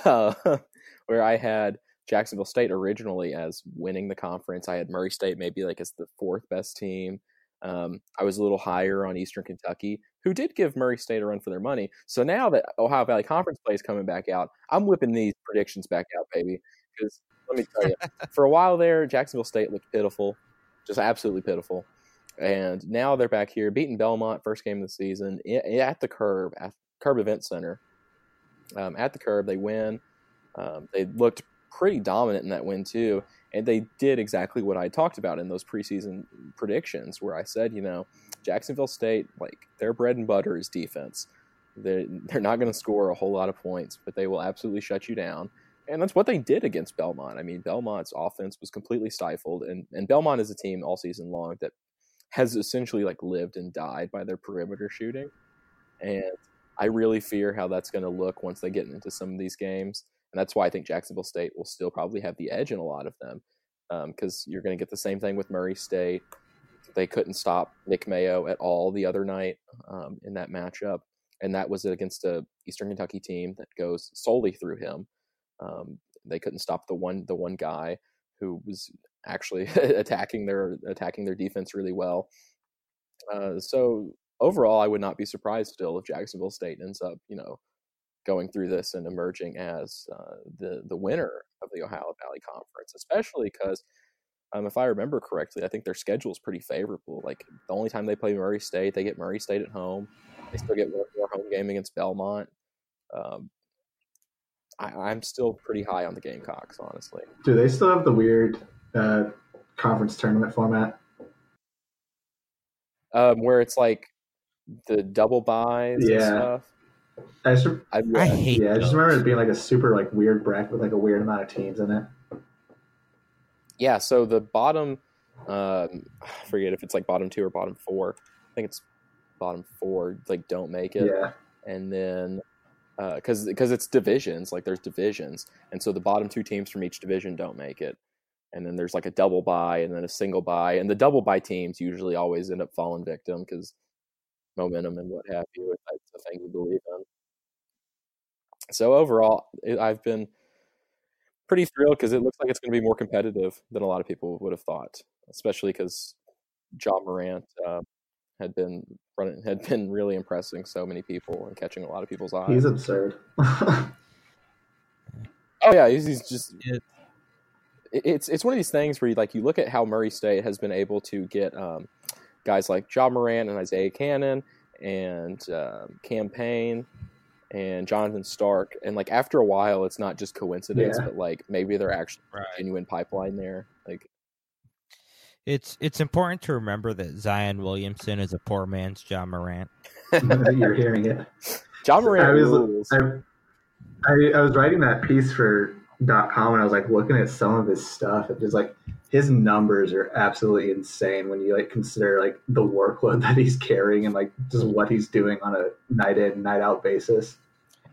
where I had Jacksonville State originally as winning the conference. I had Murray State maybe like as the fourth best team. I was a little higher on Eastern Kentucky, who did give Murray State a run for their money. So now that Ohio Valley Conference play is coming back out, I'm whipping these predictions back out, baby. Because let me tell you, for a while there, Jacksonville State looked pitiful, just absolutely pitiful. And now they're back here, beating Belmont first game of the season at the Curb Event Center. At the Curb, they win. They looked pretty dominant in that win, too. And they did exactly what I talked about in those preseason predictions where I said, you know, Jacksonville State, like, their bread and butter is defense. They're not going to score a whole lot of points, but they will absolutely shut you down. And that's what they did against Belmont. I mean, Belmont's offense was completely stifled. And Belmont is a team all season long that has essentially, like, lived and died by their perimeter shooting. And I really fear how that's going to look once they get into some of these games. And that's why I think Jacksonville State will still probably have the edge in a lot of them, because you're going to get the same thing with Murray State. They couldn't stop Nick Mayo at all the other night in that matchup, and that was against a Eastern Kentucky team that goes solely through him. They couldn't stop the one guy who was actually attacking their defense really well. So overall, I would not be surprised still if Jacksonville State ends up, you know, going through this and emerging as the winner of the Ohio Valley Conference, especially because if I remember correctly, I think their schedule is pretty favorable. Like, the only time they play Murray State, they get Murray State at home. They still get one more home game against Belmont. I'm still pretty high on the Gamecocks, honestly. Do they still have the weird conference tournament format? Where it's like the double buys and stuff? I just remember it being like a super like weird bracket with like a weird amount of teams in it. Yeah, so the bottom, I forget if it's like bottom two or bottom four. I think it's bottom four. Like, don't make it. Yeah. And then because it's divisions, like there's divisions, and so the bottom two teams from each division don't make it. And then there's like a double bye, and then a single bye, and the double bye teams usually always end up falling victim because momentum and what have you, if that's the thing you believe in. So overall, I've been pretty thrilled because it looks like it's going to be more competitive than a lot of people would have thought, especially because Ja Morant had been really impressing so many people and catching a lot of people's eyes. He's absurd. Oh yeah, he's just. It's one of these things where you look at how Murray State has been able to get guys like Ja Morant and Isaiah Cannon and Cam Payne and Jonathan Stark. And, like, after a while, it's not just coincidence, but, like, maybe they're actually a genuine pipeline there. Like, it's important to remember that Zion Williamson is a poor man's Ja Morant. You're hearing it. Ja Morant rules. I was writing that piece for .com, and I was, like, looking at some of his stuff. It was, like, his numbers are absolutely insane when you, like, consider, like, the workload that he's carrying and, like, just what he's doing on a night-in, night-out basis.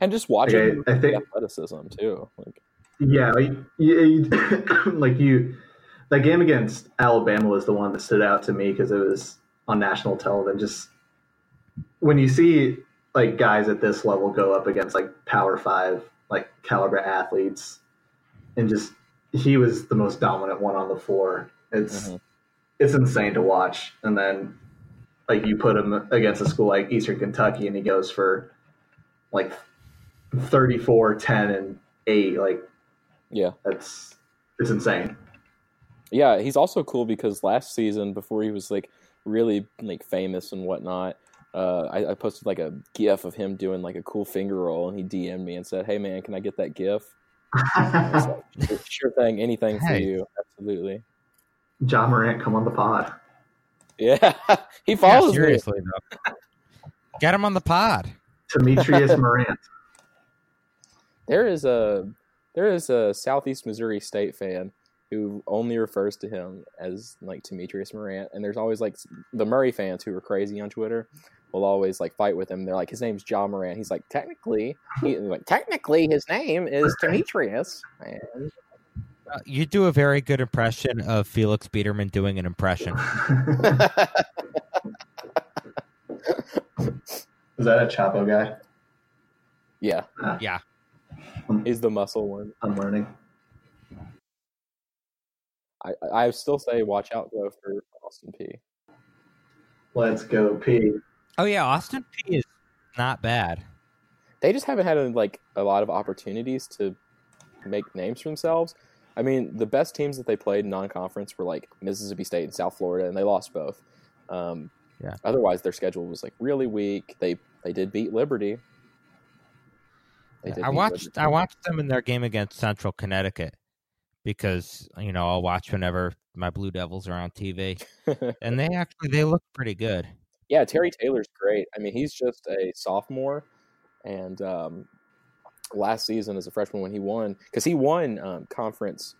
And just watching I think, athleticism, too. Like, yeah, that game against Alabama was the one that stood out to me because it was on national television. Just when you see, like, guys at this level go up against, like, Power 5, like, caliber athletes, and just he was the most dominant one on the floor. It's insane to watch. And then, like, you put him against a school like Eastern Kentucky and he goes for like 34, 10 and 8. Like, yeah, it's insane. Yeah. He's also cool because last season, before he was like really like famous and whatnot, I posted like a GIF of him doing like a cool finger roll, and he DM'd me and said, "Hey man, can I get that GIF?" So, sure thing, anything for you, absolutely. Ja Morant, come on the pod. Yeah, he follows seriously, though. Got him on the pod. Demetrius Morant. There is a Southeast Missouri State fan who only refers to him as like Demetrius Morant, and there's always like the Murray fans who are crazy on Twitter will always like fight with him. They're like, his name's John Morant. He's like, technically his name is Demetrius. Man. You do a very good impression of Felix Biederman doing an impression. Is that a Chapo guy? Yeah. Yeah. He's the muscle one. I'm learning. I still say watch out, though, for Austin Peay. Let's go, Peay. Oh, yeah, Austin Peay is not bad. They just haven't had a lot of opportunities to make names for themselves. I mean, the best teams that they played in non-conference were, Mississippi State and South Florida, and they lost both. Yeah. Otherwise, their schedule was, really weak. They did beat Liberty. I watched them in their game against Central Connecticut because, I'll watch whenever my Blue Devils are on TV. And they look pretty good. Yeah, Terry Taylor's great. I mean, he's just a sophomore. And last season as a freshman when he won, because he won conference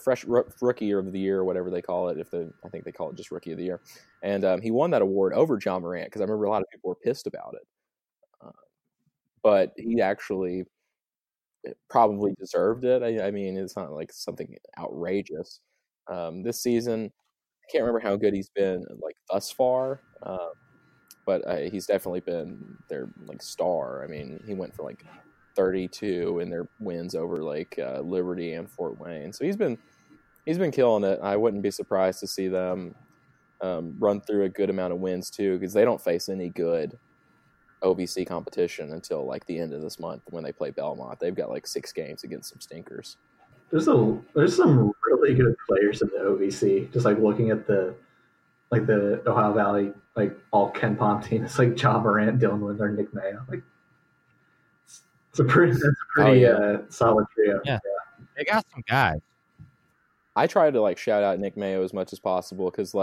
fresh rookie of the year or whatever they call it. I think they call it just rookie of the year. And he won that award over John Morant because I remember a lot of people were pissed about it. But he actually probably deserved it. I mean, it's not something outrageous. This season, I can't remember how good he's been thus far, but he's definitely been their star. I mean, he went for 32 in their wins over Liberty and Fort Wayne. So he's been killing it. I wouldn't be surprised to see them run through a good amount of wins too, because they don't face any good OVC competition until the end of this month when they play Belmont. They've got 6 games against some stinkers. There's some really good players in the OVC. Just looking at the Ohio Valley all Kenpom team, it's John Morant, Dylan Windler, and Nick Mayo. It's a pretty solid trio. Yeah, they got some guys. I try to shout out Nick Mayo as much as possible because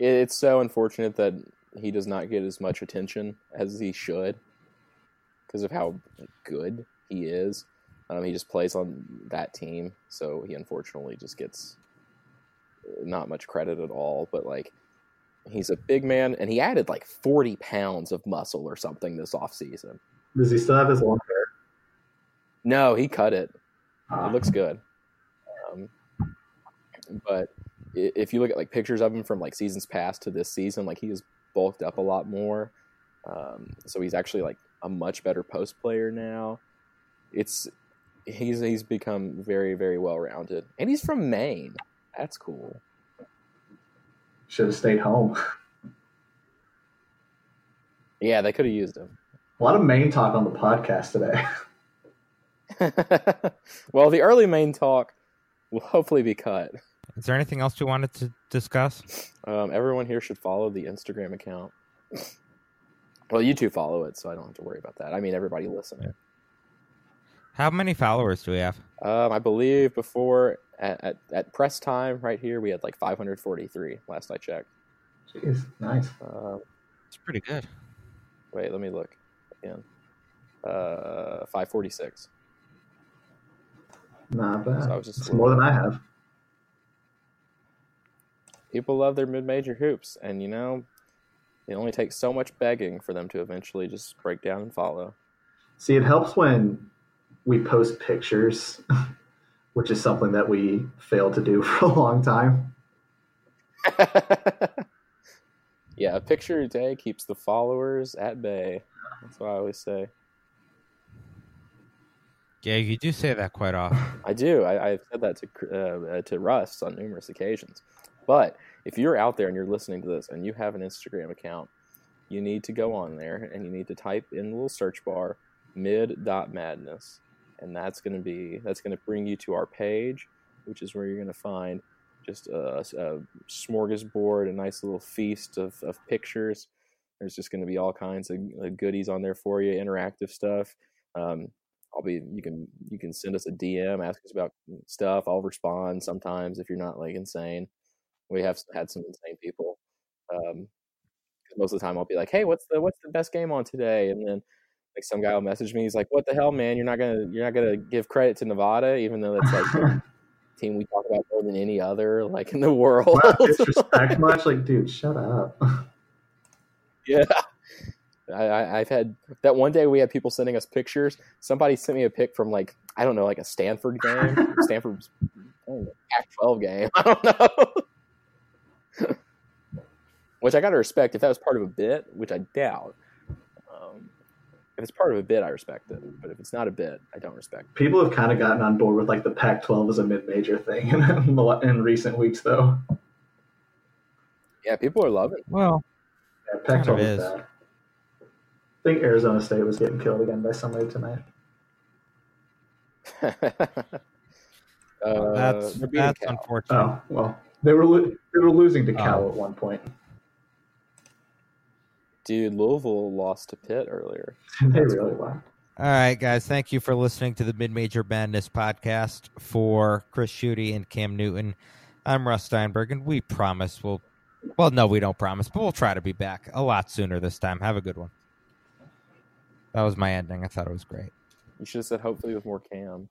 it's so unfortunate that he does not get as much attention as he should because of how good he is. He just plays on that team, so he unfortunately just gets not much credit at all. But he's a big man, and he added 40 pounds of muscle or something this off season. Does he still have his long hair? No, he cut it. It looks good, but if you look at pictures of him from seasons past to this season, he is bulked up a lot more, so he's actually a much better post player now. He's become very, very well rounded, and he's from Maine. That's cool. Should have stayed home. Yeah, they could have used him. A lot of Maine talk on the podcast today. Well, the early Maine talk will hopefully be cut. Is there anything else you wanted to discuss? Everyone here should follow the Instagram account. Well, you two follow it, so I don't have to worry about that. I mean, everybody listening. How many followers do we have? I believe before at press time right here, we had 543 last I checked. Jeez, nice. It's pretty good. Wait, let me look again. 546. Not bad. So it's more than I have. People love their mid-major hoops, and it only takes so much begging for them to eventually just break down and follow. See, it helps when we post pictures, which is something that we failed to do for a long time. Yeah, a picture a day keeps the followers at bay. That's what I always say. Yeah, you do say that quite often. I do. I've said that to Russ on numerous occasions. But if you're out there and you're listening to this and you have an Instagram account, you need to go on there and you need to type in the little search bar mid.madness, and that's going to bring you to our page, which is where you're going to find just a smorgasbord, a nice little feast of pictures. There's just going to be all kinds of goodies on there for you, interactive stuff. You can send us a DM, ask us about stuff. I'll respond sometimes if you're not insane. We have had some insane people Most of the time I'll be like, hey, what's the best game on today? And then like some guy will message me. He's like, what the hell, man? You're not gonna give credit to Nevada, even though that's like the team we talk about more than any other, like, in the world. Wow, disrespect much? Like, dude, shut up. Yeah. I've had that one day we had people sending us pictures. Somebody sent me a pic from like, I don't know, like a Stanford game. Stanford's Pac-12 game. I don't know. Which I got to respect. If that was part of a bit, which I doubt. If it's part of a bit, I respect it. But if it's not a bit, I don't respect it. People have kind of gotten on board with like the Pac-12 as a mid-major thing in recent weeks, though. Yeah, people are loving it. Well, yeah, Pac-12 is bad. I think Arizona State was getting killed again by somebody tonight. That's unfortunate. Oh, well, they were losing to Cal at one point. Dude, Louisville lost to Pitt earlier. They really won. All right, guys. Thank you for listening to the Mid-Major Madness podcast. For Chris Schutte and Cam Newton, I'm Russ Steinberg, and we promise we don't promise, but we'll try to be back a lot sooner this time. Have a good one. That was my ending. I thought it was great. You should have said hopefully with more Cam.